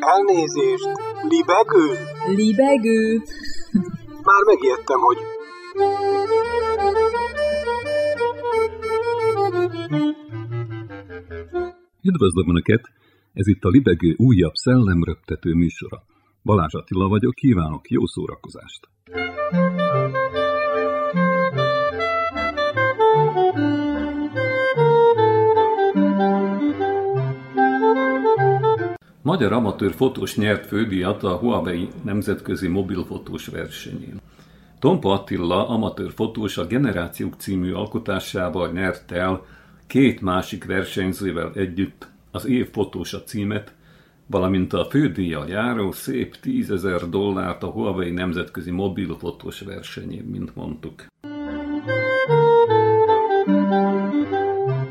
Elnézést! Libegő? Libegő! Már megijedtem, hogy... Üdvözlöm Önöket! Ez itt a Libegő újabb szellemröptető műsora. Balázs Attila vagyok, kívánok jó szórakozást! Magyar amatőr fotós nyert fődíjat a Huawei nemzetközi mobilfotós versenyén. Tompa Attila amatőr fotós a Generációk című alkotásával nyerte el két másik versenyzővel együtt az év fotósa címet, valamint a fődíjjal járó szép $10,000 a Huawei nemzetközi mobilfotós versenyén, mint mondtuk.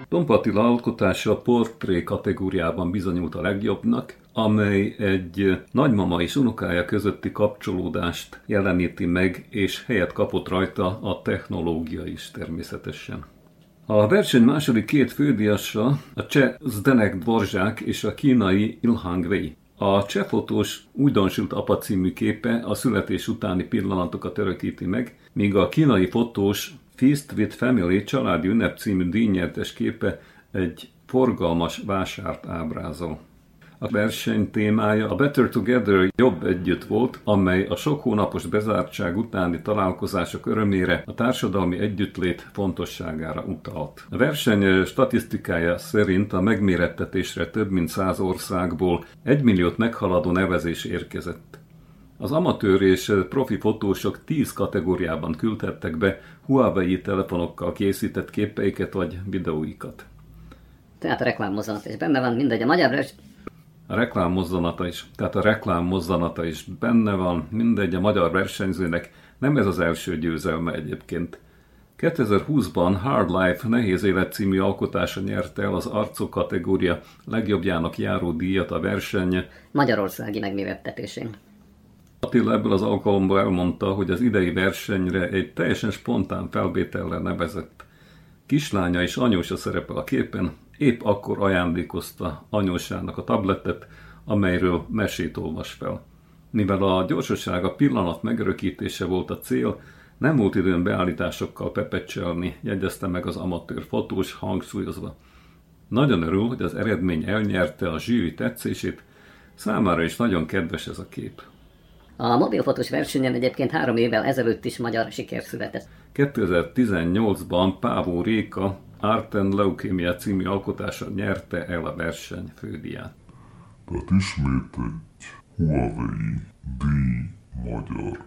Tompa Attila alkotása portré kategóriában bizonyult a legjobbnak, amely egy nagymama és unokája közötti kapcsolódást jeleníti meg, és helyet kapott rajta a technológia is természetesen. A verseny második két fődíjasa a cseh Zdeněk Dvořák és a kínai Ilhang Wei. A cseh fotós Újdonsült apa című képe a születés utáni pillanatokat örökíti meg, míg a kínai fotós Feast with Family családi ünnep című díjnyertes képe egy forgalmas vásárt ábrázol. A verseny témája a Better Together jobb együtt volt, amely a sok hónapos bezártság utáni találkozások örömére, a társadalmi együttlét fontosságára utalt. A verseny statisztikája szerint a megmérettetésre több mint 100 országból 1 milliót meghaladó nevezés érkezett. Az amatőr és profi fotósok 10 kategóriában küldhettek be Huawei telefonokkal készített képeiket vagy videóikat. Tehát a reklámmozzanata is benne van, mindegy, a magyarra is. A reklám mozzanata is benne van, mindegy, a magyar versenyzőnek nem ez az első győzelme egyébként. 2020-ban Hard Life nehéz élet című alkotása nyerte el az arcok kategória legjobbjának járó díjat a verseny magyarországi megmérettetésén. Attila ebből az alkalomból elmondta, hogy az idei versenyre egy teljesen spontán felvételre nevezett. Kislánya és anyósa szerepel a képen, épp akkor ajándékozta anyósának a tabletet, amelyről mesét olvas fel. Mivel a gyorsaság a pillanat megörökítése volt a cél, nem volt időn beállításokkal pepecselni, jegyezte meg az amatőr fotós hangsúlyozva. Nagyon örül, hogy az eredmény elnyerte a zsűri tetszését, számára is nagyon kedves ez a kép. A mobilfotós versenyen egyébként 3 évvel ezelőtt is magyar siker született. 2018-ban Pávó Réka Arten Leukémia című alkotása nyerte el a verseny fődíját. Tehát ismét egy Huawei díj magyar embernek.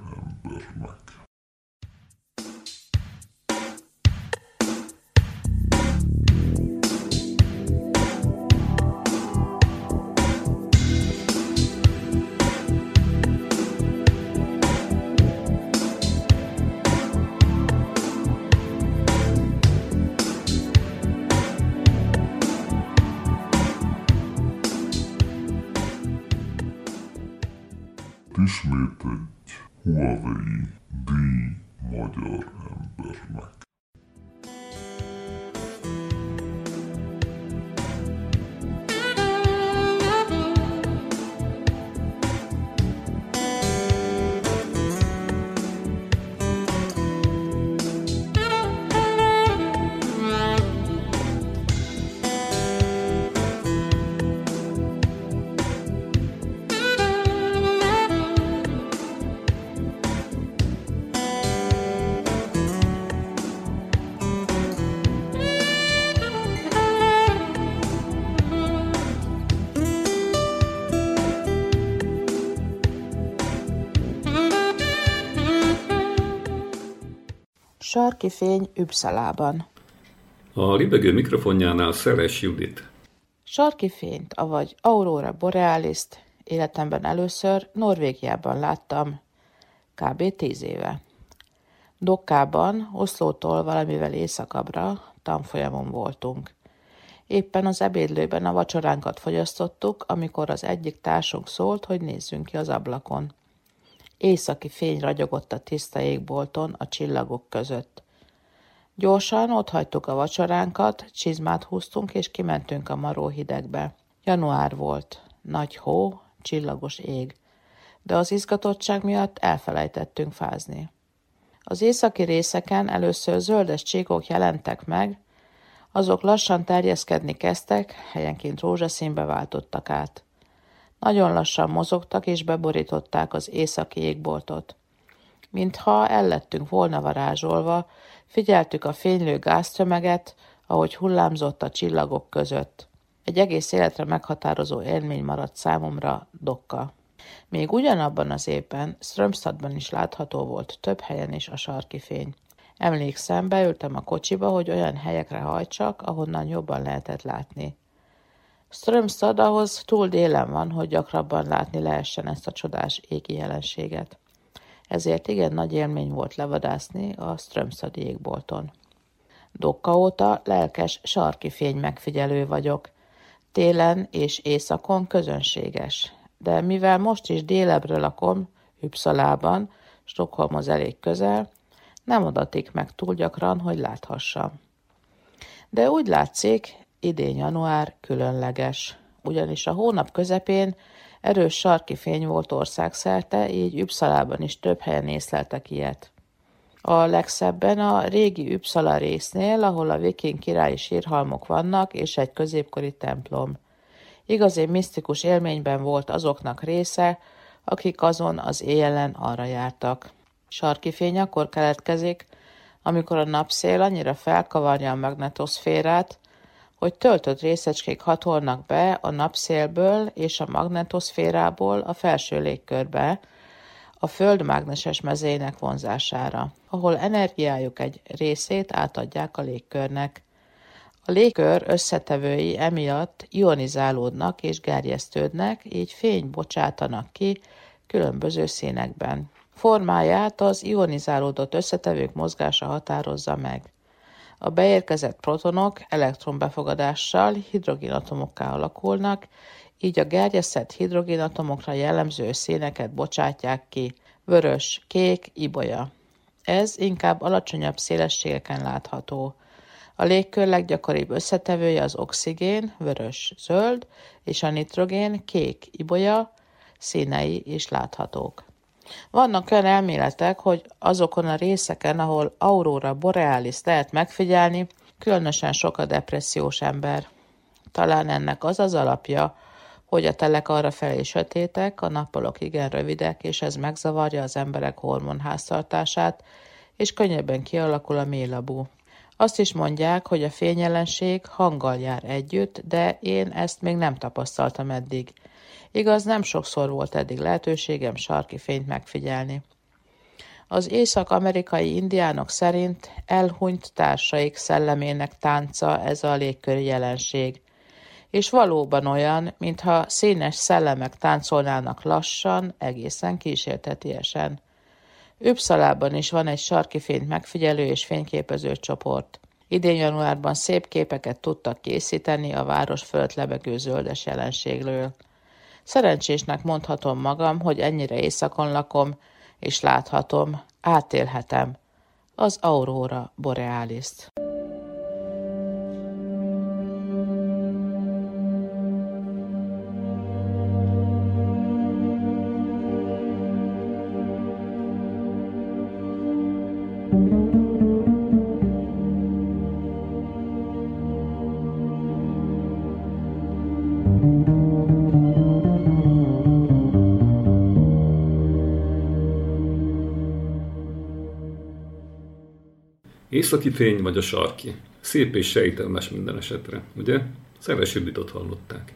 Ismét egy Huawei díj magyar embernek. Sarki fény Hüpszalában. A Libegő mikrofonjánál Szeres Judit. Sarki fényt, avagy Aurora Borealist életemben először Norvégiában láttam, kb. 10 éve. Dokkában, Oszlótól valamivel északabbra tanfolyamon voltunk. Éppen az ebédlőben a vacsoránkat fogyasztottuk, amikor az egyik társunk szólt, hogy nézzünk ki az ablakon. Északi fény ragyogott a tiszta égbolton a csillagok között. Gyorsan otthagytuk a vacsoránkat, csizmát húztunk és kimentünk a maró hidegbe. Január volt, nagy hó, csillagos ég, de az izgatottság miatt elfelejtettünk fázni. Az északi részeken először zöldes csíkok jelentek meg, azok lassan terjeszkedni kezdtek, helyenként rózsaszínbe váltottak át. Nagyon lassan mozogtak és beborították az északi égboltot. Mintha el lettünk volna varázsolva, figyeltük a fénylő gáztömeget, ahogy hullámzott a csillagok között. Egy egész életre meghatározó élmény maradt számomra, Dokka. Még ugyanabban az évben Strömstadban is látható volt több helyen is a sarki fény. Emlékszem, beültem a kocsiba, hogy olyan helyekre hajtsak, ahonnan jobban lehetett látni. Strömstad ahhoz túl délen van, hogy gyakrabban látni lehessen ezt a csodás égi jelenséget. Ezért igen nagy élmény volt levadászni a Strömstadi égbolton. Dokka óta lelkes sarki fény megfigyelő vagyok. Télen és éjszakon közönséges. De mivel most is délebbre lakom, Hüpszalában, Stockholmhoz elég közel, nem adatik meg túl gyakran, hogy láthassam. De úgy látszik, idén január különleges, ugyanis a hónap közepén erős sarki fény volt országszerte, így Uppsalában is több helyen észleltek ilyet. A legszebben a régi Uppsala résznél, ahol a viking királyi sírhalmok vannak, és egy középkori templom. Igazi misztikus élményben volt azoknak része, akik azon az éjjelen arra jártak. Sarki fény akkor keletkezik, amikor a napszél annyira felkavarja a magnetoszférát, hogy töltött részecskék hatolnak be a napszélből és a magnetoszférából a felső légkörbe, a Föld mágneses mezejének vonzására, ahol energiájuk egy részét átadják a légkörnek. A légkör összetevői emiatt ionizálódnak és gerjesztődnek, így fényt bocsátanak ki különböző színekben. Formáját az ionizálódott összetevők mozgása határozza meg. A beérkezett protonok elektronbefogadással hidrogénatomokká alakulnak, így a gerjesztett hidrogénatomokra jellemző színeket bocsátják ki, vörös, kék, ibolya. Ez inkább alacsonyabb szélességeken látható. A légkör leggyakoribb összetevője az oxigén, vörös, zöld, és a nitrogén, kék, ibolya színei is láthatók. Vannak olyan elméletek, hogy azokon a részeken, ahol Aurora Borealis lehet megfigyelni, különösen sok a depressziós ember. Talán ennek az az alapja, hogy a telek arrafelé sötétek, a nappalok igen rövidek, és ez megzavarja az emberek hormonháztartását, és könnyebben kialakul a mélybú. Azt is mondják, hogy a fényjelenség hanggal jár együtt, de én ezt még nem tapasztaltam eddig. Igaz, nem sokszor volt eddig lehetőségem sarki fényt megfigyelni. Az észak-amerikai indiánok szerint elhunyt társaik szellemének tánca ez a légköri jelenség. És valóban olyan, mintha színes szellemek táncolnának lassan, egészen kísértetiesen. Uppsalában is van egy sarki fényt megfigyelő és fényképező csoport. Idén januárban szép képeket tudtak készíteni a város fölött lebegő zöldes jelenségről. Szerencsésnek mondhatom magam, hogy ennyire éjszakon lakom, és láthatom, átélhetem az Aurora Borealis-t. Északi fény vagy a sarki? Szép és sejtelmes minden esetre, ugye? Szerves Juditot hallották.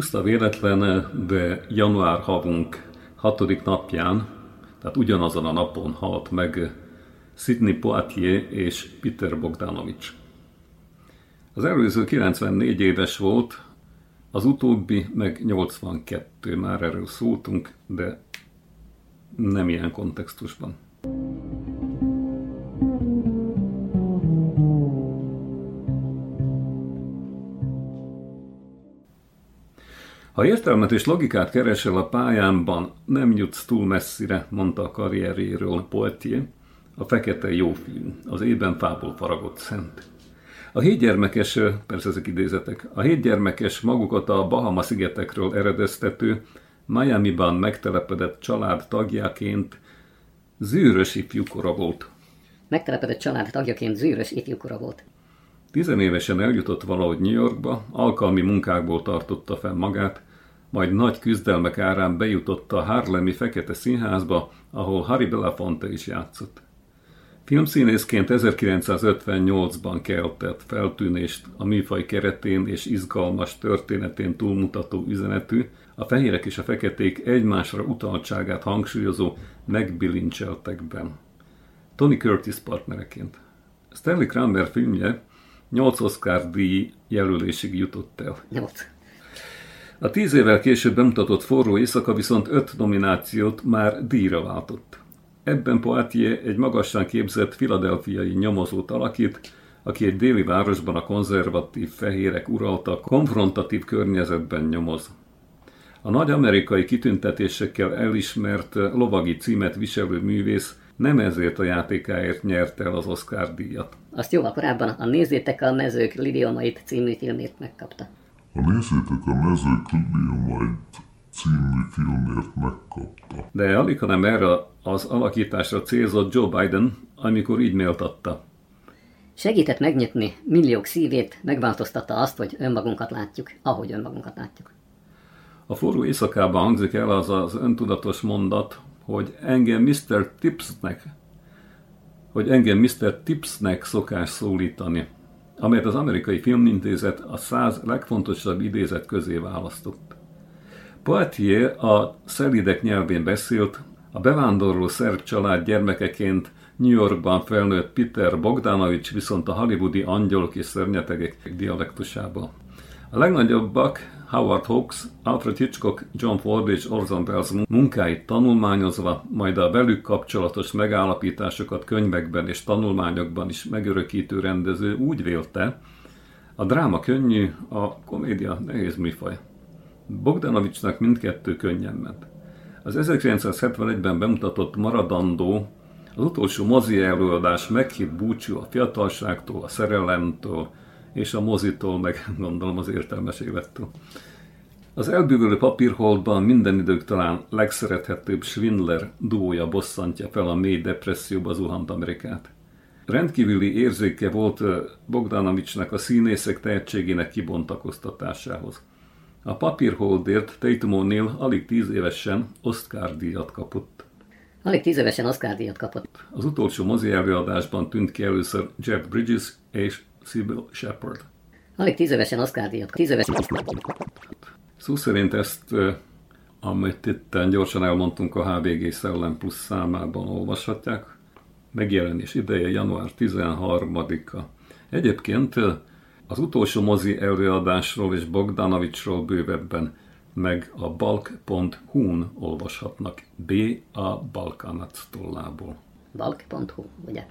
Puszta véletlen, de január havunk 6. napján, tehát ugyanazon a napon halt meg Sidney Poitier és Peter Bogdanovich. Az előző 94 éves volt, az utóbbi meg 82, már erről szóltunk, de nem ilyen kontextusban. Ha értelmet és logikát keresel a pályámban, nem jutsz túl messzire, mondta a karrierjéről Poitier, a fekete jófiú, az éppen fából faragott szent. A hét gyermekes magukat a Bahama-szigetekről eredeztető, Miamiban megtelepedett család tagjaként zűrös ifjúkora volt. 10 évesen eljutott valahogy New Yorkba, alkalmi munkákból tartotta fenn magát, majd nagy küzdelmek árán bejutott a harlemi fekete színházba, ahol Harry Belafonte is játszott. Filmszínészként 1958-ban keltett feltűnést a műfaj keretén és izgalmas történetén túlmutató üzenetű, a fehérek és a feketék egymásra utaltságát hangsúlyozó megbilincseltekben. Tony Curtis partnereként. Stanley Kramer filmje 8 Oscar-díj jelölésig jutott el. A 10 évvel később bemutatott Forró éjszaka viszont 5 nominációt már díjra váltott. Ebben Poitier egy magasan képzett philadelphiai nyomozót alakít, aki egy déli városban a konzervatív fehérek uralta, konfrontatív környezetben nyomoz. A nagy amerikai kitüntetésekkel elismert lovagi címet viselő művész nem ezért a játékáért nyerte el az Oscar-díjat. Azt jóval korábban a Nézzétek a mezők lidiomait című filmért megkapta. De alig, hanem erre az alakításra célzott Joe Biden, amikor így méltatta. Segített megnyitni milliók szívét, megváltoztatta azt, hogy önmagunkat látjuk, ahogy önmagunkat látjuk. A Forró éjszakában hangzik el az öntudatos mondat, hogy engem Mr. Tipsnek szokás szólítani, amelyet az Amerikai Filmintézet a 100 legfontosabb idézet közé választott. Poitier a szelidek nyelvén beszélt, a bevándorló szerb család gyermekeként New Yorkban felnőtt Peter Bogdanovich viszont a hollywoodi angyolok és szörnyetegek dialektusába. A legnagyobbak Howard Hawks, Alfred Hitchcock, John Ford és Orson Welles munkáit tanulmányozva, majd a velük kapcsolatos megállapításokat könyvekben és tanulmányokban is megörökítő rendező úgy vélte, a dráma könnyű, a komédia nehéz műfaj. Bogdanovichnak mindkettő könnyen ment. Az 1971-ben bemutatott Maradandó, az utolsó mozi előadás meghitt búcsú a fiatalságtól, a szerelemtől, és a mozitól, meg gondolom az értelmes élettől. Az elbűvölő papírholdban minden idők talán legszerethetőbb Schwindler duója bosszantja fel a mély depresszióba zuhant Amerikát. Rendkívüli érzéke volt Bogdanovichnak a színészek tehetségének kibontakoztatásához. A papírholdért Tatum O'Neill alig 10 évesen Oscar-díjat kapott. Az utolsó mozi előadásban tűnt ki először Jeff Bridges és Sybil Shepherd. Szó szerint ezt, amit itten gyorsan elmondtunk, a HVG Szellem Plusz számában olvashatják. Megjelenés ideje január 13-a. Egyébként az utolsó mozi előadásról és Bogdanovichról bővebben meg a balk.hu-n olvashatnak. B. a Balkanac tollából. Balk.hu, ugye?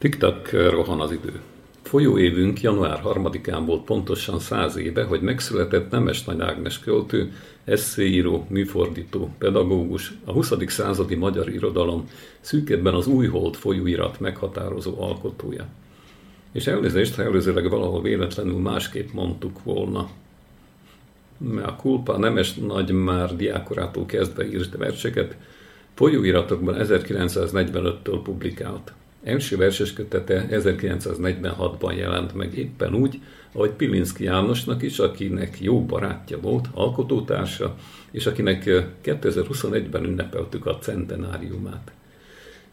Tiktak rohan az idő. Folyó évünk január 3-án volt pontosan 100 éve, hogy megszületett Nemes Nagy Ágnes költő, esszéíró, műfordító, pedagógus, a 20. századi magyar irodalom, szűkebben az Újhold folyóirat meghatározó alkotója. És elnézést, ha előzőleg valahol véletlenül másképp mondtuk volna. A kulpa, Nemes Nagy már diákkorától kezdve írt verseket, folyóiratokban 1945-től publikált. Első verseskötete 1946-ban jelent meg éppen úgy, ahogy Pilinszky Jánosnak is, akinek jó barátja volt, alkotótársa, és akinek 2021-ben ünnepeltük a centenáriumát.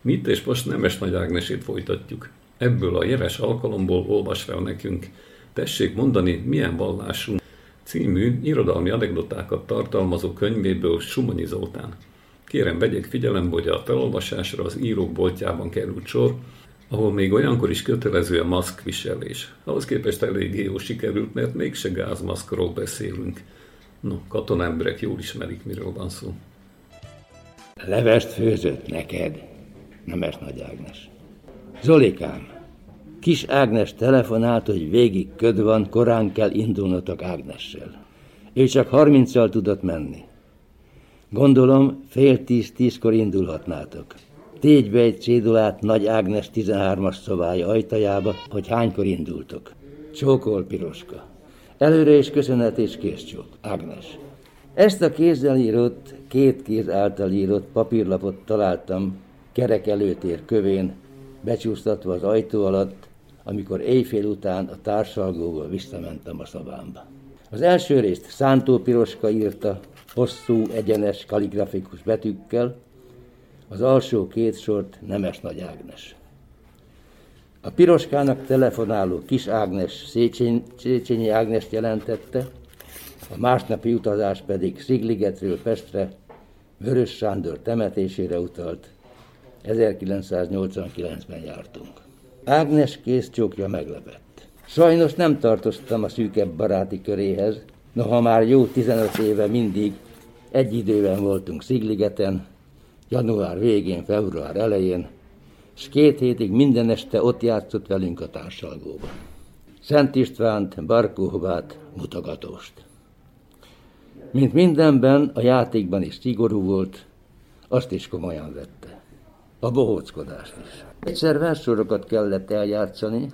Mi itt és most Nemes Nagy Ágnesét folytatjuk. Ebből a jeles alkalomból olvas fel nekünk, tessék mondani, milyen vallású című irodalmi anekdotákat tartalmazó könyvéből Sumonyi Zoltán. Kérem, vegyék figyelembe, hogy a felolvasásra az írók boltjában került sor, ahol még olyankor is kötelező a maszkviselés. Ahhoz képest eléggé jó sikerült, mert mégse gázmaszkról beszélünk. No, katonaemberek jól ismerik, miről van szó. Levest főzött neked, Nemes Nagy Ágnes. Zolikám, kis Ágnes telefonált, hogy végig köd van, korán kell indulnotok Ágnessel. Ő csak 30-al tudott menni. Gondolom, 9:50-10-kor indulhatnátok. Tégy be egy cédulát Nagy Ágnes 13-as szobája ajtajába, hogy hánykor indultok. Csókol, Piroska. Előre is köszönet és készcsók, Ágnes. Ezt a kézzel írott, két kéz által írott papírlapot találtam kerek előtér kövén, becsúsztatva az ajtó alatt, amikor éjfél után a társalgóval visszamentem a szobámba. Az első részt Szántó Piroska írta, hosszú, egyenes, kaligrafikus betűkkel, az alsó két sort Nemes Nagy Ágnes. A Piroskának telefonáló kis Ágnes Széchenyi Ágnest jelentette, a másnapi utazás pedig Szigligetről Pestre, Vörös Sándor temetésére utalt, 1989-ben jártunk. Ágnes készcsókja meglepett. Sajnos nem tartoztam a szűkebb baráti köréhez, noha már jó 15 éve mindig egy időben voltunk Szigligeten, január végén, február elején, és 2 hétig minden este ott játszott velünk a társalgóban. Szent Istvánt, Barkóhovát, Mutogatóst. Mint mindenben, a játékban is szigorú volt, azt is komolyan vette. A bohóckodást is. Egyszer verssorokat kellett eljátszani,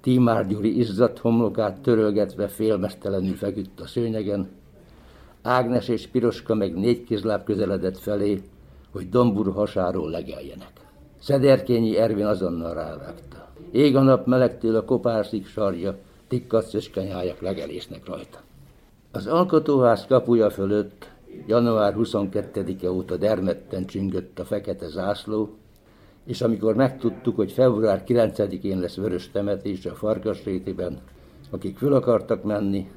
Tímár Gyuri izzadt homlokát törölgetve félmeztelenül feküdt a szőnyegen. Ágnes és Piroska meg 4 kézláb közeledett felé, hogy Dombur hasáról legeljenek. Szederkényi Ervin azonnal rávágta. Ég a nap melegtől a kopárszik sarja, tikkadt szöskenyhájak legelésnek rajta. Az alkotóház kapuja fölött január 22-e óta dermedten csüngött a fekete zászló, és amikor megtudtuk, hogy február 9-én lesz vörös temetés a Farkasrétiben, akik föl akartak menni,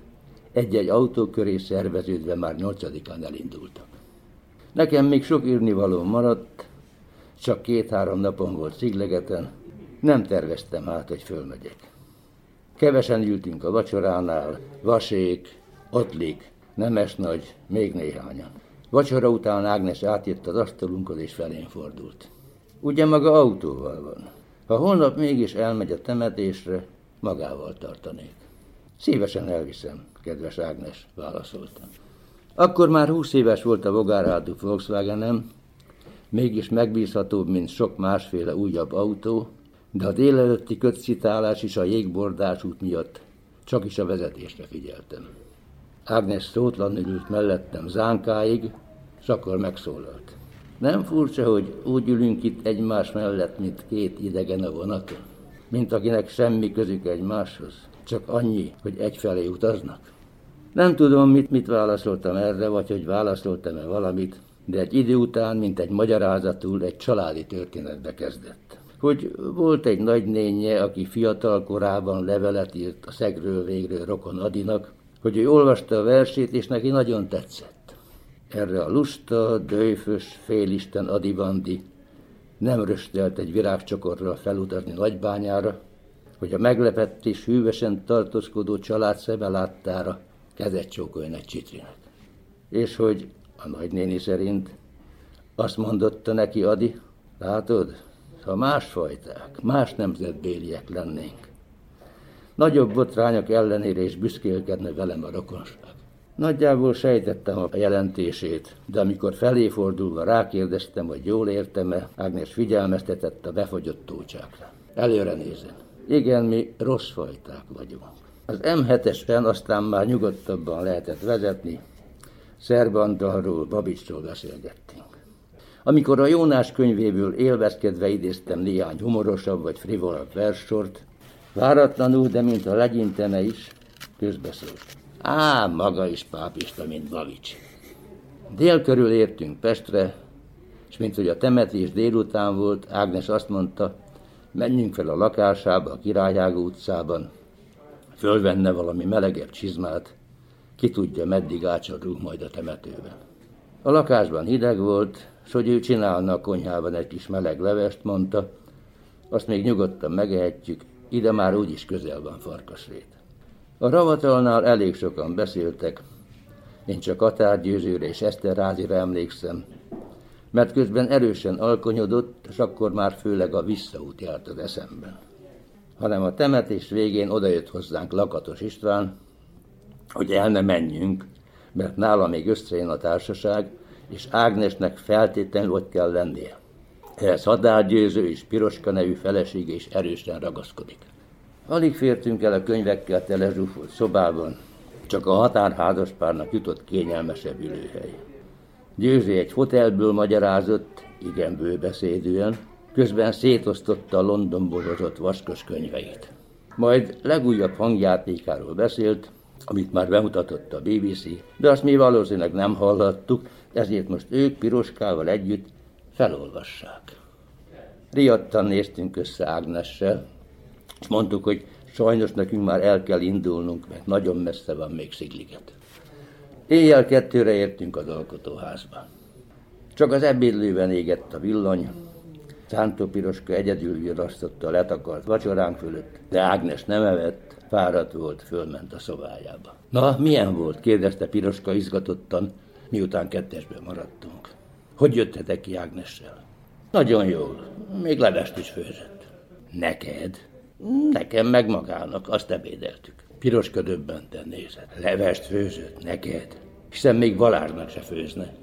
egy-egy autó köré szerveződve már 8-án elindultak. Nekem még sok írnivalóm maradt, csak 2-3 napon volt Sziglegeten, nem terveztem hát, hogy fölmegyek. Kevesen ültünk a vacsoránál, Vasék, Ottlik, Nemes Nagy, még néhányan. Vacsora után Ágnes átjött az asztalunkhoz és felén fordult. Ugye maga autóval van. Ha holnap mégis elmegy a temetésre, magával tartanék. Szívesen elviszem, kedves Ágnes, válaszoltam. Akkor már 20 éves volt a bogárhátú Volkswagenem, mégis megbízhatóbb, mint sok másféle újabb autó, de a délelőtti kötszitálás is a jégbordás út miatt csakis a vezetésre figyeltem. Ágnes szótlanul ült mellettem zánkáig, és akkor megszólalt. Nem furcsa, hogy úgy ülünk itt egymás mellett, mint 2 idegen a vonaton? Mint akinek semmi közük egymáshoz, csak annyi, hogy egyfelé utaznak? Nem tudom, mit válaszoltam erre, vagy hogy válaszoltam-e valamit, de egy idő után, mint egy magyarázatul, egy családi történetbe kezdett. Hogy volt egy nagynénye, aki fiatal korában levelet írt a Szegről végről rokon Adinak, hogy ő olvasta a versét, és neki nagyon tetszett. Erre a lusta, dőfös, félisten Adi Bandi nem röstelt egy virágcsokorral felutazni Nagybányára, hogy a meglepett és hűvesen tartózkodó család szeme láttára kezet csókoljon egy csitrinek. És hogy a nagynéni szerint azt mondotta neki Adi, látod, ha másfajták, más nemzetbéliek lennénk. Nagyobb botrányok ellenére is büszkélkedne velem a rokonság. Nagyjából sejtettem a jelentését, de amikor felé fordulva rákérdeztem, hogy jól értem-e, Ágnes figyelmeztetett a befagyott tócsákra. Előre nézzen. Igen, mi rossz fajták vagyunk. Az M7-esen aztán már nyugodtabban lehetett vezetni, Szerb Andalról, Babicsról beszélgettünk. Amikor a Jónás könyvéből élvezkedve idéztem néhány humorosabb vagy frivolabb verssort, váratlanul, de mintha legyintene is, közbeszólt. Á, maga is pápista, mint Babics. Dél körül értünk Pestre, és mint hogy a temetés délután volt, Ágnes azt mondta, menjünk fel a lakásába, a Királyhágó utcában, fölvenne valami melegebb csizmát, ki tudja, meddig ácsadunk majd a temetőben. A lakásban hideg volt, s hogy ő csinálna a konyhában egy kis meleg levest, mondta, azt még nyugodtan megehetjük, ide már úgyis közel van farkasrét. A ravatalnál elég sokan beszéltek, én csak Atár Győzőre és Eszterházira emlékszem, mert közben erősen alkonyodott, és akkor már főleg a visszaút járt az eszemben. Hanem a temetés végén odajött hozzánk Lakatos István, hogy el ne menjünk, mert nála még összejön a társaság, és Ágnesnek feltétlenül ott kell lennie. Ehhez Határ Győző és Piroska nevű felesége is erősen ragaszkodik. Alig fértünk el a könyvekkel tele zsúfolt szobában, csak a határházaspárnak jutott kényelmesebb ülőhely. Győző egy fotelből magyarázott, igen bőbeszédűen, közben szétosztotta a Londonból hozott vaskos könyveit. Majd legújabb hangjátékáról beszélt, amit már bemutatott a BBC, de azt mi valószínűleg nem hallhattuk, ezért most ők Piroskával együtt felolvassák. Riadtan néztünk össze Ágnessel, és mondtuk, hogy sajnos nekünk már el kell indulnunk, mert nagyon messze van még Szigliget. Éjjel 2-re értünk az alkotóházba. Csak az ebédlőben égett a villany, Szántó Piroska egyedül virasztotta a letakart vacsoránk fölött, de Ágnes nem evett, fáradt volt, fölment a szobájába. Na, milyen volt? Kérdezte Piroska izgatottan, miután kettesben maradtunk. Hogy jöttetek ki Ágnessel? Nagyon jól, még levest is főzött. Neked? Nekem meg magának, azt ebédeltük. Piroska döbbenten nézett. Levest főzött neked? Hiszen még Balázsnak se főzne.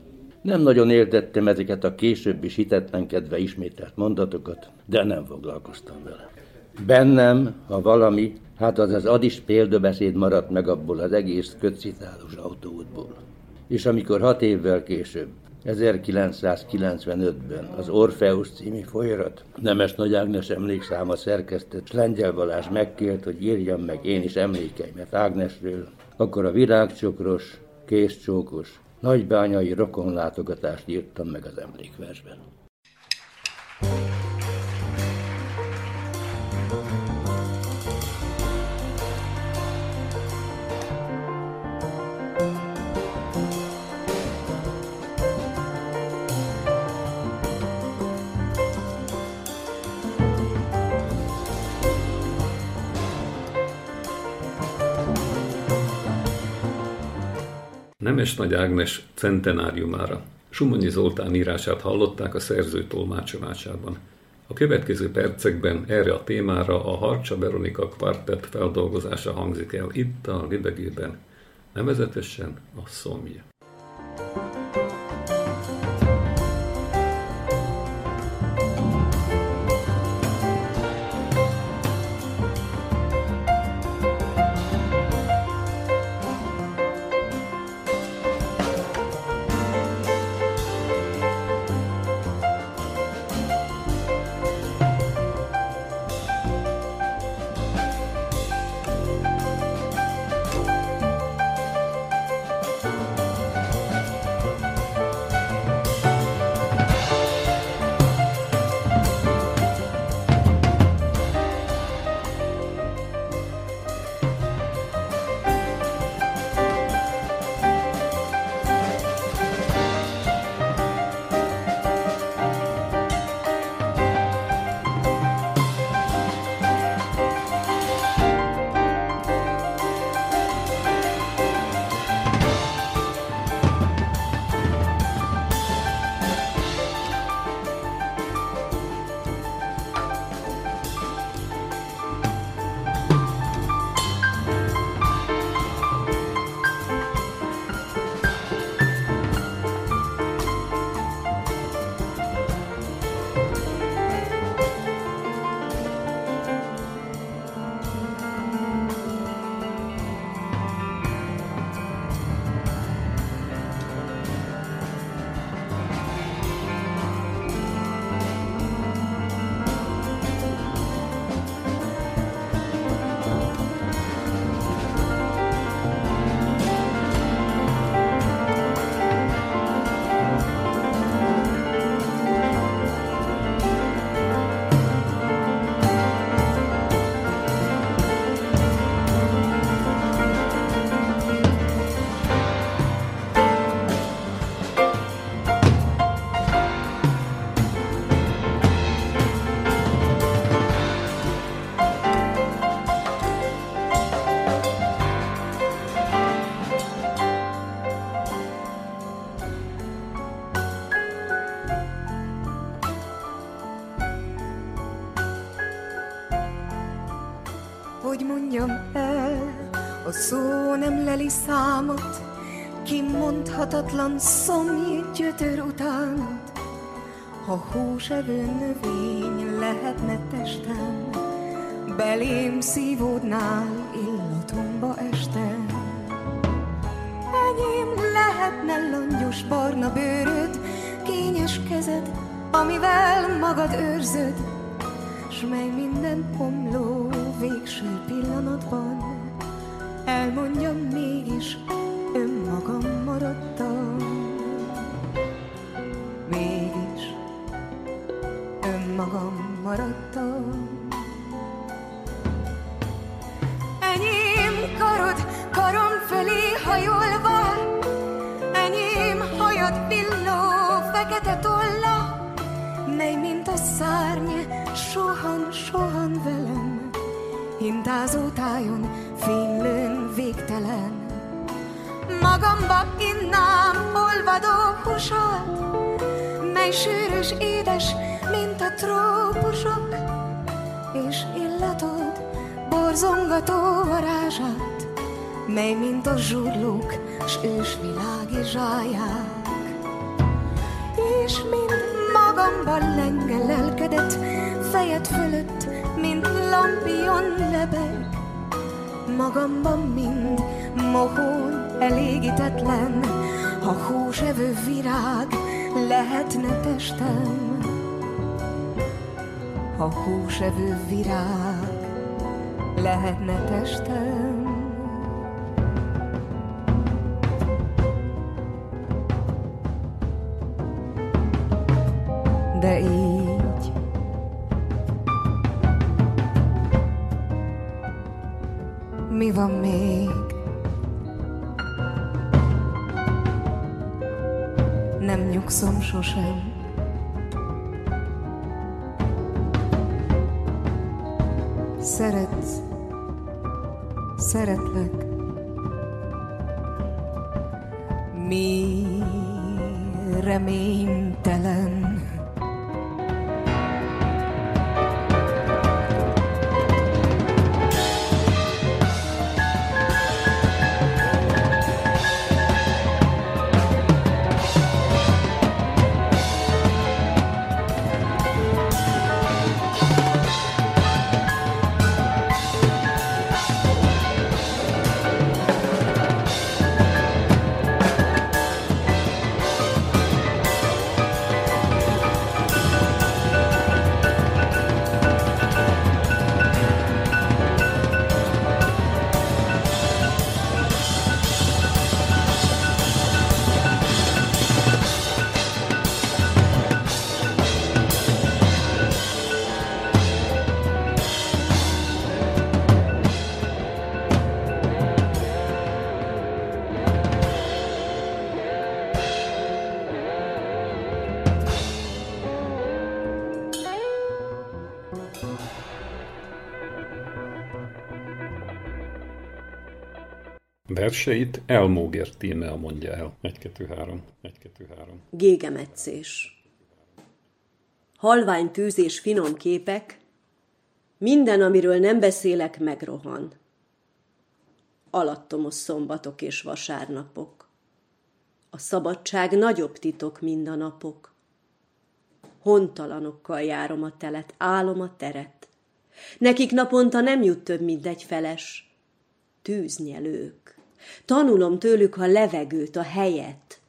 Nem nagyon értettem ezeket a később is hitetlenkedve ismételt mondatokat, de nem foglalkoztam vele. Bennem, ha valami, hát az az adis példabeszéd maradt meg abból az egész kötszitálós autóútból. És amikor 6 évvel később, 1995-ben az Orfeusz című folyarat Nemes Nagy Ágnes emlékszáma szerkesztett Lengyel Balázs megkért, hogy írjam meg én is emlékeimet Ágnesről, akkor a virágcsokros, kézcsókos, nagybányai rokonlátogatást írtam meg az emlékversben. Nemes Nagy Ágnes centenáriumára Sumonyi Zoltán írását hallották a szerző tolmácsolásában. A következő percekben erre a témára a Harcsa Veronika kvartett feldolgozása hangzik el itt a Libegőben, nevezetesen a szomja. szó nem leli számot, kimondhatatlan szomjé gyötör utánat. Ha húsevő növény lehetne testem, belém szívódnál illatomba estem. Enyém lehetne langyos barna bőröd, kényes kezed, amivel magad őrzöd, s mely minden pomló végső pillanatban elmondjam mégis, önmagam maradtam. Mégis önmagam maradtam. Enyém karod, karom fölé hajolva, enyém hajad villó fekete tolla, mely mint a szárny sohan, sohan velem, hintázó tájon fénylőn végtelen. Magamba innám olvadó húsat, mely sűrös édes, mint a trópusok, és illatod borzongató varázsát, mely mint a zsurlók s ősvilági zsáják. És mint magamban lenge lelkedet, fejed fölött, mint lampion lebeg, magamban mind mohón elégítetlen, ha húsevő virág lehetne testem, ha húsevő virág lehetne testem. De így mi van még? Nem nyugszom sosem. Szeretsz, szeretlek. Mi reménytelen. Verseit Elmógér Tímea mondja el. 1, 2, 3. Gégemetszés. Halvány tűz és finom képek, minden, amiről nem beszélek, megrohan. Alattomos szombatok és vasárnapok. A szabadság nagyobb titok, mind a napok. Hontalanokkal járom a telet, állom a teret. Nekik naponta nem jut több, mint egy feles. Tűznyelők. Tanulom tőlük a levegőt, a helyet.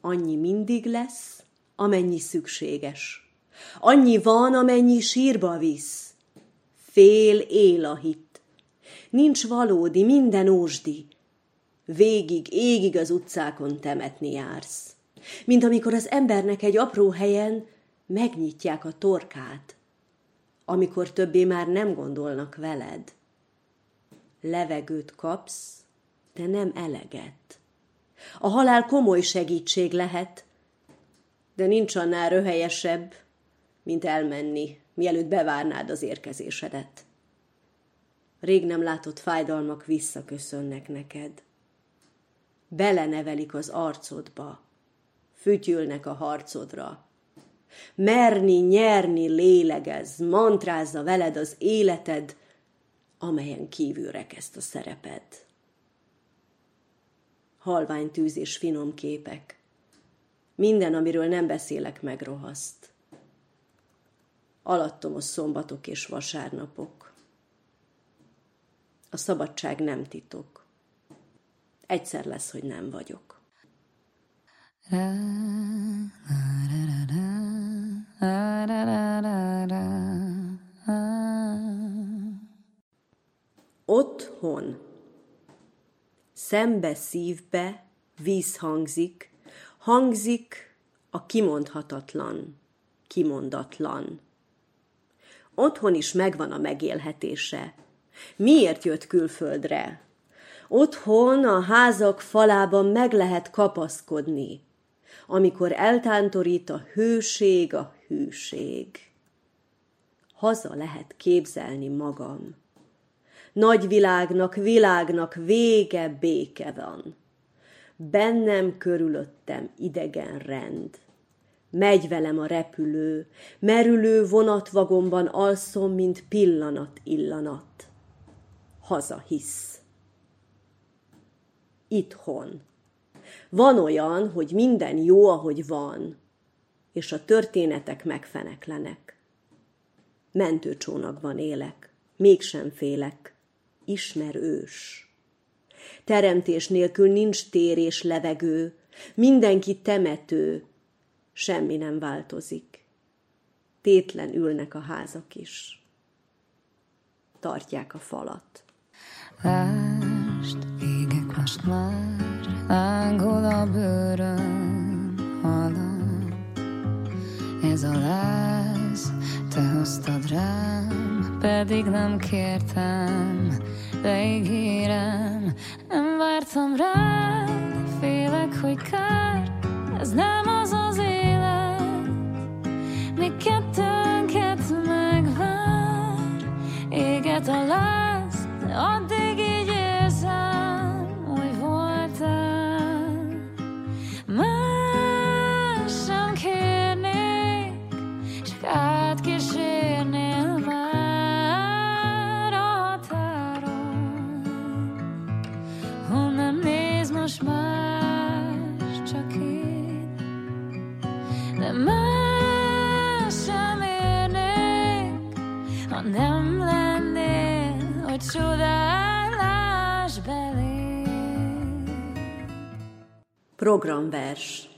Annyi mindig lesz, amennyi szükséges. Annyi van, amennyi sírba visz. Fél él a hit. Nincs valódi, minden ósdi. Végig, égig az utcákon temetni jársz. Mint amikor az embernek egy apró helyen megnyitják a torkát. Amikor többé már nem gondolnak veled. Levegőt kapsz, de nem eleget. A halál komoly segítség lehet, de nincs annál röhelyesebb, mint elmenni, mielőtt bevárnád az érkezésedet. Rég nem látott fájdalmak visszaköszönnek neked. Belenevelik az arcodba, fütyülnek a harcodra. Merni, nyerni, lélegez, mantrázza veled az életed, amelyen kívülre kezd a szerepet. Halvány tűz és finom képek. Minden, amiről nem beszélek, megrohaszt. Alattomos szombatok és vasárnapok. A szabadság nem titok. Egyszer lesz, hogy nem vagyok. Otthon. Szembe szívbe víz hangzik, hangzik a kimondhatatlan, kimondatlan. Otthon is megvan a megélhetése. Miért jött külföldre? Otthon a házak falában meg lehet kapaszkodni, amikor eltántorít a hőség, a hűség. Haza lehet képzelni magam. Nagyvilágnak, világnak vége, béke van. Bennem, körülöttem idegen rend. Megy velem a repülő, merülő vonatvagomban alszom, mint pillanat illanat. Haza hisz. Itthon. Van olyan, hogy minden jó, ahogy van, és a történetek megfeneklenek. Mentőcsónakban élek, mégsem félek, ismerős. Teremtés nélkül nincs tér és levegő, mindenki temető, semmi nem változik. Tétlen ülnek a házak is. Tartják a falat. Lásd, égek most már, ángol a bőröm alatt. Ez a láz, te hoztad rám, pedig nem kértem, de ígérem. Nem vártam rád, félek, hogy kár, ez nem az az élet, mi kettőnket megvár. Éget a láz, de addig így érzem, úgy voltál. Már sem kérnék, csak átkísérnél már a határon. Hol nem néz most más, csak én. De más sem érnék, ha nem lennél, hogy csodálás belé. Programvers.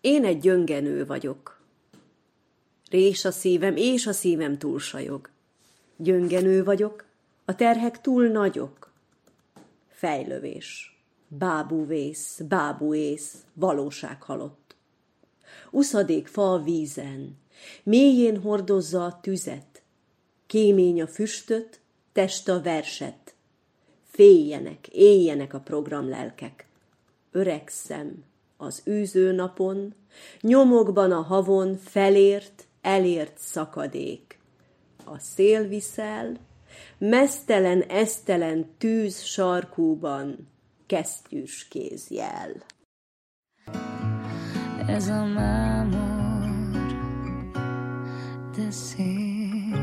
Én egy gyöngenő vagyok. Rés a szívem, és a szívem túlsajog. Gyöngenő vagyok, a terhek túl nagyok. Fejlövés. Bábúvész, bábúész, valóság halott. Uszadék fa a vízen, mélyén hordozza a tüzet, kémény a füstöt, test a verset. Féljenek, éljenek a programlelkek. Öregszem az űző napon, nyomokban a havon felért, elért szakadék. A szél viszel, meztelen, esztelen tűz sarkúban, kesztyűs kézjel. Ez a mámor, de szép.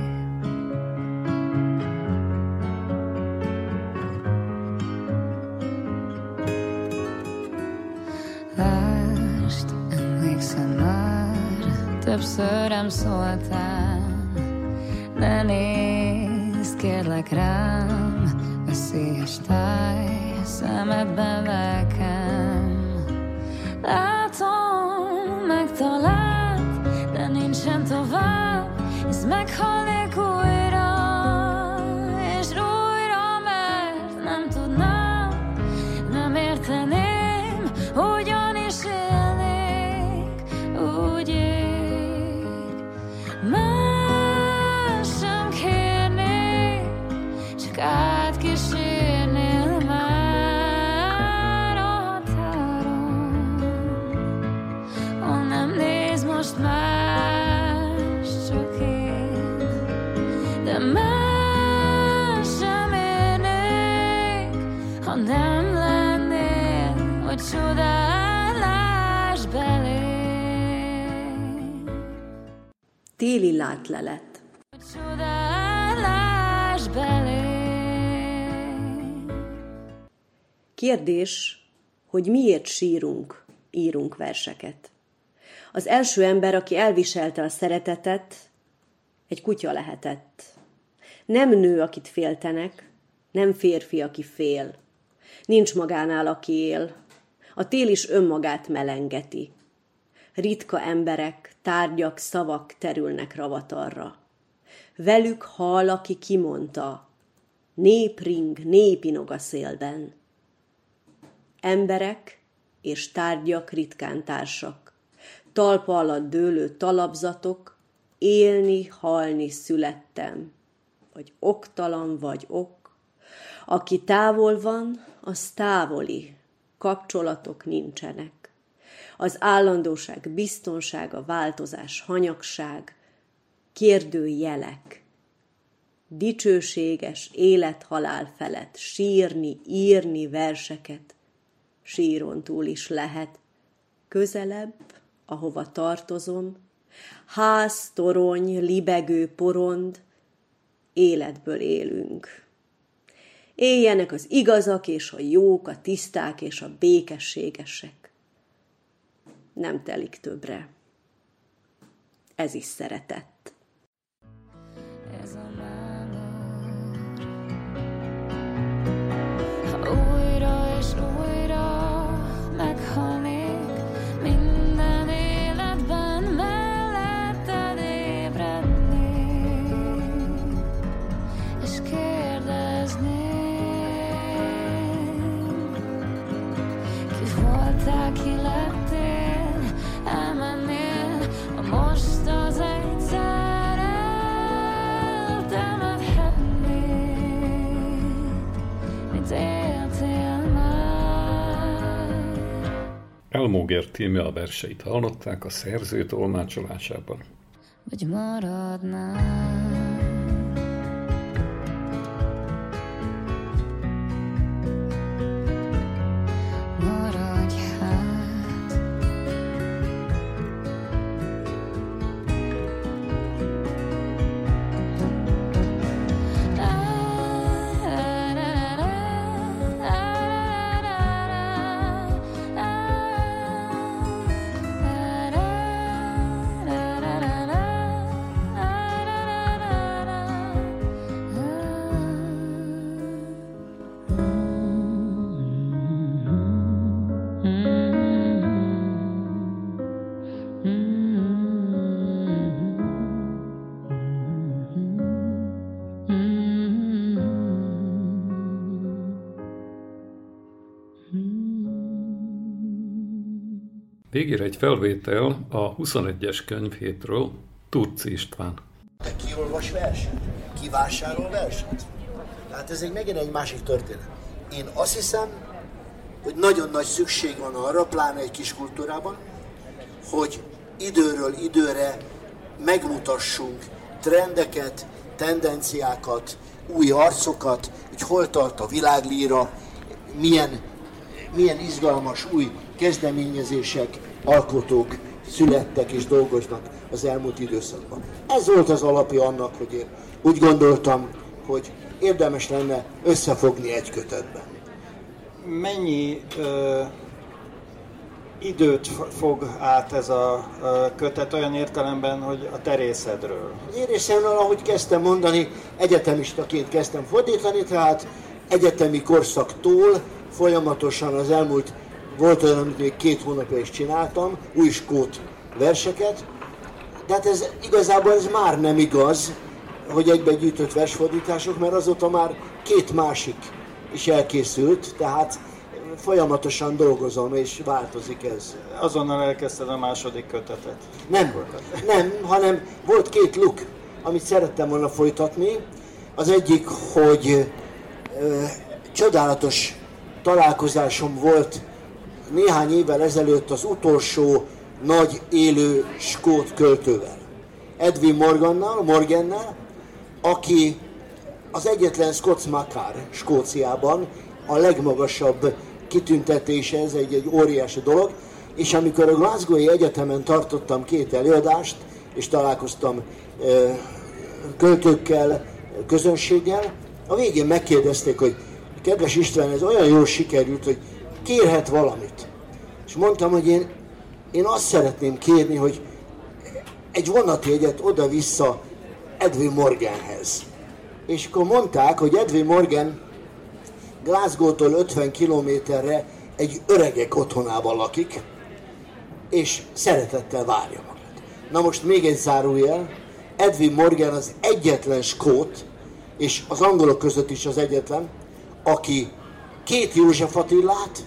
Lásd, emlékszem már, többször nem szóltál. Ne nézd, kérlek rám, veszélyes táj, szemedben lelkem. Látom, megtalált, de nincsen tovább, ez meghalnék újra, és újra, mert nem tudnám, nem érteném, ugyanis élnék, úgy ég. Más sem kérnék, csak átkísérnél már. Most más csak én, de más sem érnék, ha nem lennél, hogy csodálás belé. Téli látlelet. Hogy csodálás belé. Kérdés, hogy miért sírunk, írunk verseket. Az első ember, aki elviselte a szeretetet, egy kutya lehetett. Nem nő, akit féltenek, nem férfi, aki fél. Nincs magánál, aki él. A tél is önmagát melengeti. Ritka emberek, tárgyak, szavak terülnek ravatarra. Velük hal, aki kimondta, népring, népinog a szélben. Emberek és tárgyak ritkán társak. Talpa alatt dőlő talapzatok, élni, halni születtem. Vagy oktalan, vagy ok. Aki távol van, az távoli. Kapcsolatok nincsenek. Az állandóság biztonsága, változás, hanyagság, kérdőjelek. Dicsőséges élet-halál felett sírni, írni verseket. Síron túl is lehet. Közelebb, ahova tartozom, ház, torony, libegő, porond, életből élünk. Éljenek az igazak és a jók, a tiszták és a békességesek. Nem telik többre. Ez is szeretett. Ez a mánor. Újra és újra meghalnék minden életben, melletted ébrednék, és kérdeznék, ki voltál, ki lettél, elmennél, most az egyszer. Elmógér Tímea verseit hallották a szerző tolmácsolásában. Vagy maradnál. Végére egy felvétel a 21-es könyvhétről, Turczy István. Te kiolvas verset? Ki vásárol verset? Hát ez egy megint egy másik történet. Én azt hiszem, hogy nagyon nagy szükség van arra, pláne egy kis kultúrában, hogy időről időre megmutassunk trendeket, tendenciákat, új arcokat, hogy hol tart a világlíra, milyen izgalmas új kezdeményezések, alkotók születtek és dolgoznak az elmúlt időszakban. Ez volt az alapja annak, hogy én úgy gondoltam, hogy érdemes lenne összefogni egy kötetben. Mennyi időt fog át ez a kötet olyan értelemben, hogy a terészedről? Terészedről, ahogy kezdtem mondani, egyetemistaként kezdtem fordítani, tehát egyetemi korszaktól folyamatosan az elmúlt. Volt olyan, amit még 2 hónapja is csináltam, új skót verseket, de hát ez igazából ez már nem igaz, hogy egybe gyűjtött versfordítások, mert azóta már 2 másik is elkészült, tehát folyamatosan dolgozom, és változik ez. Azonnal elkezdted a második kötetet? Nem, hanem volt 2 luk, amit szerettem volna folytatni. Az egyik, hogy csodálatos találkozásom volt néhány évvel ezelőtt az utolsó nagy élő skót költővel, Edwin Morgannal, aki az egyetlen Scots Makar Skóciában a legmagasabb kitüntetése, ez egy óriási dolog, és amikor a Glasgowi Egyetemen tartottam 2 előadást, és találkoztam költőkkel, közönséggel, a végén megkérdezték, hogy kedves István, ez olyan jól sikerült, hogy kérhet valamit. És mondtam, hogy én azt szeretném kérni, hogy egy vonatjegyet oda-vissza Edwin Morganhez. És akkor mondták, hogy Edwin Morgan Glasgow-tól 50 kilométerre egy öregek otthonában lakik, és szeretettel várja magát. Na most még egy zárójel, Edwin Morgan az egyetlen skót, és az angolok között is az egyetlen, aki két József Attilát,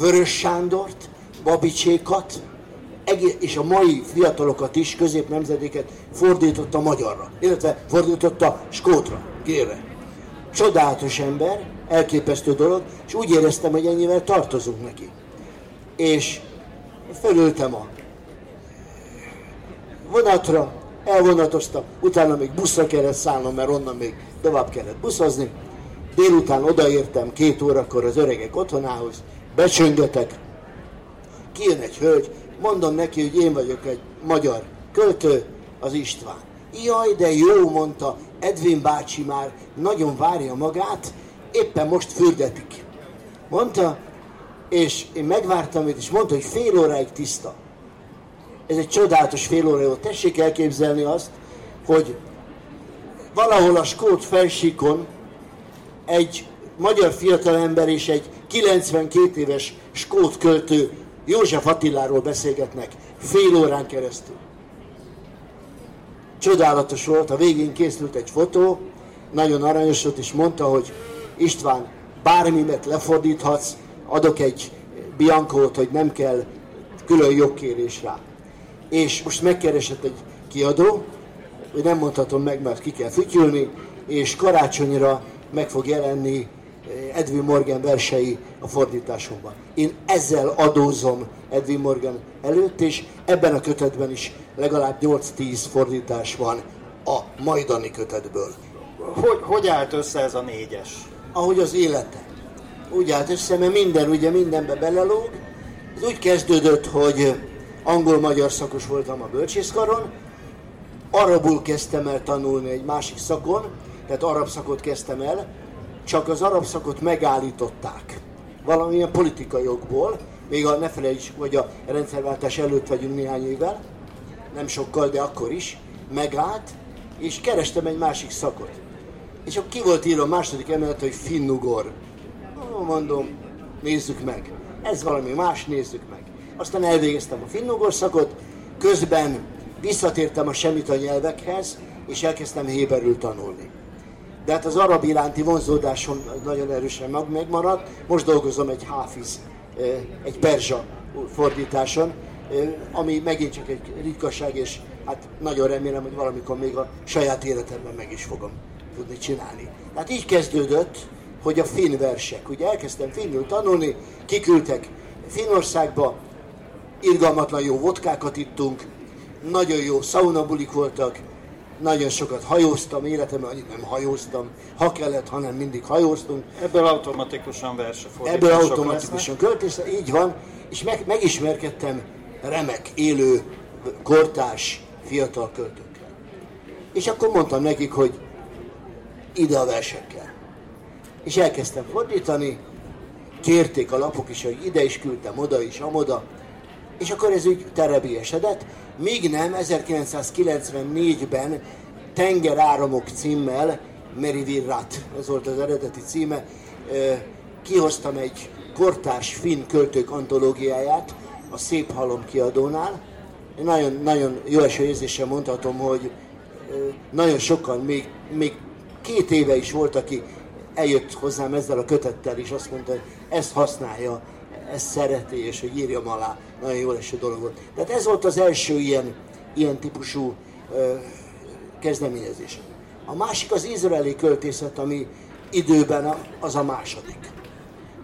Vörös Sándort, Babicsékat, és a mai fiatalokat is, középnemzedéket fordította magyarra, illetve fordította skótra, kérve. Csodálatos ember, elképesztő dolog, és úgy éreztem, hogy ennyivel tartozunk neki. És felültem a vonatra, elvonatoztam, utána még buszra kellett szállnom, mert onnan még tovább kellett buszozni. Délután odaértem 2 órakor az öregek otthonához, becsöngetek, kijön egy hölgy, mondom neki, hogy én vagyok egy magyar költő, az István. Jaj, de jó, mondta, Edwin bácsi már nagyon várja magát, éppen most fürdetik. Mondta, és én megvártam őt, és mondta, hogy 1/2 óráig tiszta. Ez egy csodálatos 1/2 óra volt. Tessék elképzelni azt, hogy valahol a skót felsíkon egy magyar fiatalember és egy 92 éves skót költő József Attiláról beszélgetnek 1/2 órán keresztül. Csodálatos volt, a végén készült egy fotó, nagyon aranyos volt, és mondta, hogy István, bármimet lefordíthatsz, adok egy biancót, hogy nem kell külön jogkérés rá. És most megkeresett egy kiadó, hogy nem mondhatom meg, mert ki kell fütyülni, és karácsonyra meg fog jelenni Edwin Morgan versei a fordításomban. Én ezzel adózom Edwin Morgan előtt, és ebben a kötetben is legalább 8-10 fordítás van a majdani kötetből. Hogy állt össze ez a 4-es? Ahogy az élete. Úgy állt össze, mert mindenbe belelóg. Ez úgy kezdődött, hogy angol-magyar szakos voltam a bölcsészkaron, arabul kezdtem el tanulni egy másik szakon, tehát arab szakot kezdtem el, csak az arab szakot megállították valamilyen politikai okból, még ne felejtsük, hogy a rendszerváltás előtt vagyunk néhány évvel, nem sokkal, de akkor is, megállt, és kerestem egy másik szakot. És akkor ki volt írva a második emelet, hogy finnugor. Mondom, nézzük meg. Ez valami más, nézzük meg. Aztán elvégeztem a finnugor szakot, közben visszatértem a semita nyelvekhez, és elkezdtem héberül tanulni. De hát az arab iránti vonzódásom nagyon erősen megmaradt. Most dolgozom egy háfiz, egy perzsa fordításon, ami megint csak egy ritkaság, és hát nagyon remélem, hogy valamikor még a saját életemben meg is fogom tudni csinálni. Hát így kezdődött, hogy a finn versek. Ugye elkezdtem finnül tanulni, kiküldtek Finnországba, irgalmatlan jó vodkákat ittunk, nagyon jó szaunabulik voltak, nagyon sokat hajóztam életemben, annyit nem hajóztam, ha kellett, hanem mindig hajóztunk. Ebből automatikusan versefordítások lesznek. Ebből automatikusan költészet, így van, és megismerkedtem remek, élő, kortárs, fiatal költőkkel. És akkor mondtam nekik, hogy ide a versekkel. És elkezdtem fordítani, kérték a lapok is, hogy ide is küldtem, oda is, amoda, és akkor ez úgy terebélyesedett, míg nem 1994-ben Tengeráramok címmel, Merivirrat, ez volt az eredeti címe, kihoztam egy kortárs finn költők antológiáját a Szép Halom kiadónál. Nagyon jó eső érzéssel mondhatom, hogy nagyon sokan, még 2 éve is volt, aki eljött hozzám ezzel a kötettel, és azt mondta, hogy ezt használja, ezt szereti, és hogy írjam alá, nagyon jól eső dolog volt. Tehát ez volt az első ilyen típusú kezdeményezés. A másik az izraeli költészet, ami időben az a második.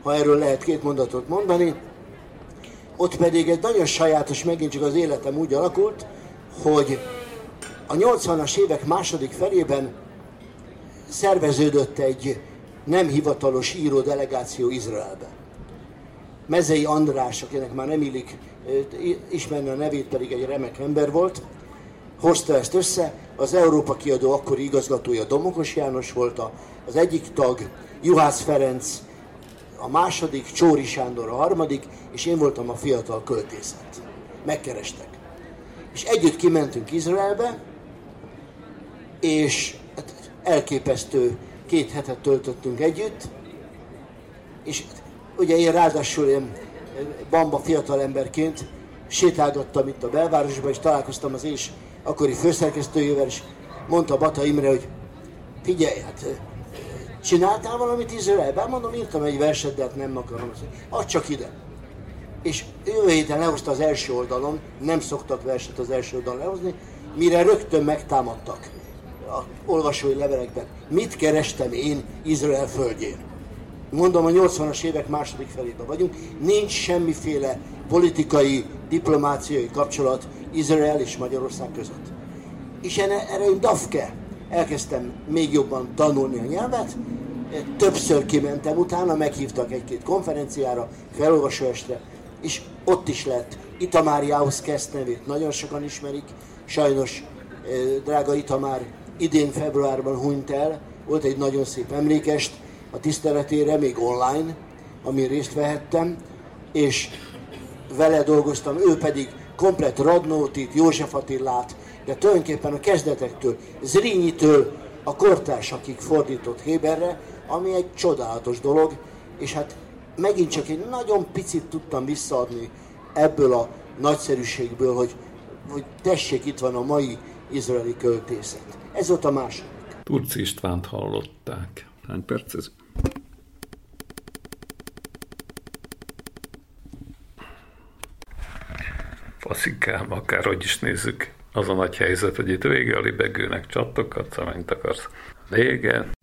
Ha erről lehet 2 mondatot mondani, ott pedig egy nagyon sajátos, megint csak az életem úgy alakult, hogy a 80-as évek második felében szerveződött egy nem hivatalos író delegáció Izraelbe. Mezei András, akinek már nem illik ismerni a nevét, pedig egy remek ember volt, hozta ezt össze. Az Európa kiadó akkori igazgatója Domokos János volt, a Az egyik tag Juhász Ferenc, a második Csóri Sándor a harmadik, és én voltam a fiatal költészet. Megkerestek. És együtt kimentünk Izraelbe, és elképesztő 2 hetet töltöttünk együtt, és ugye én ráadásul én bamba fiatal emberként sétálgattam itt a belvárosban, és találkoztam az és akkori főszerkesztőjével, és mondta Bata Imre, hogy figyelj, hát csináltál valamit Izraelben? Mondom, írtam egy verset, de hát nem akarom. Add csak ide. És jövő héten lehozta az első oldalon, nem szoktak verset az első oldalon lehozni, mire rögtön megtámadtak a olvasói levelekben. Mit kerestem én Izrael földjén? Mondom, a 80-as évek második felében vagyunk, nincs semmiféle politikai, diplomáciai kapcsolat Izrael és Magyarország között. És erre én dafke. Elkezdtem még jobban tanulni a nyelvet, többször kimentem utána, meghívtak 1-2 konferenciára, felolvasóestre, és ott is lett Itamáriához kezd nevét, nagyon sokan ismerik, sajnos drága Itamár idén februárban hunyt el, volt egy nagyon szép emlékest a tiszteletére, még online, amin részt vehettem, és vele dolgoztam, ő pedig komplett Radnótit, József Attilát, de tulajdonképpen a kezdetektől, Zrínitől a kortársakig fordított héberre, ami egy csodálatos dolog, és hát megint csak én nagyon picit tudtam visszaadni ebből a nagyszerűségből, hogy tessék, itt van a mai izraeli költészet. Ez volt a második. Turcz Istvánt hallották. Hány perc ez? Faszikám, akárhogy is nézzük. Az a nagy helyzet, hogy itt vége a libegőnek, csattokat, amint akarsz. Vége.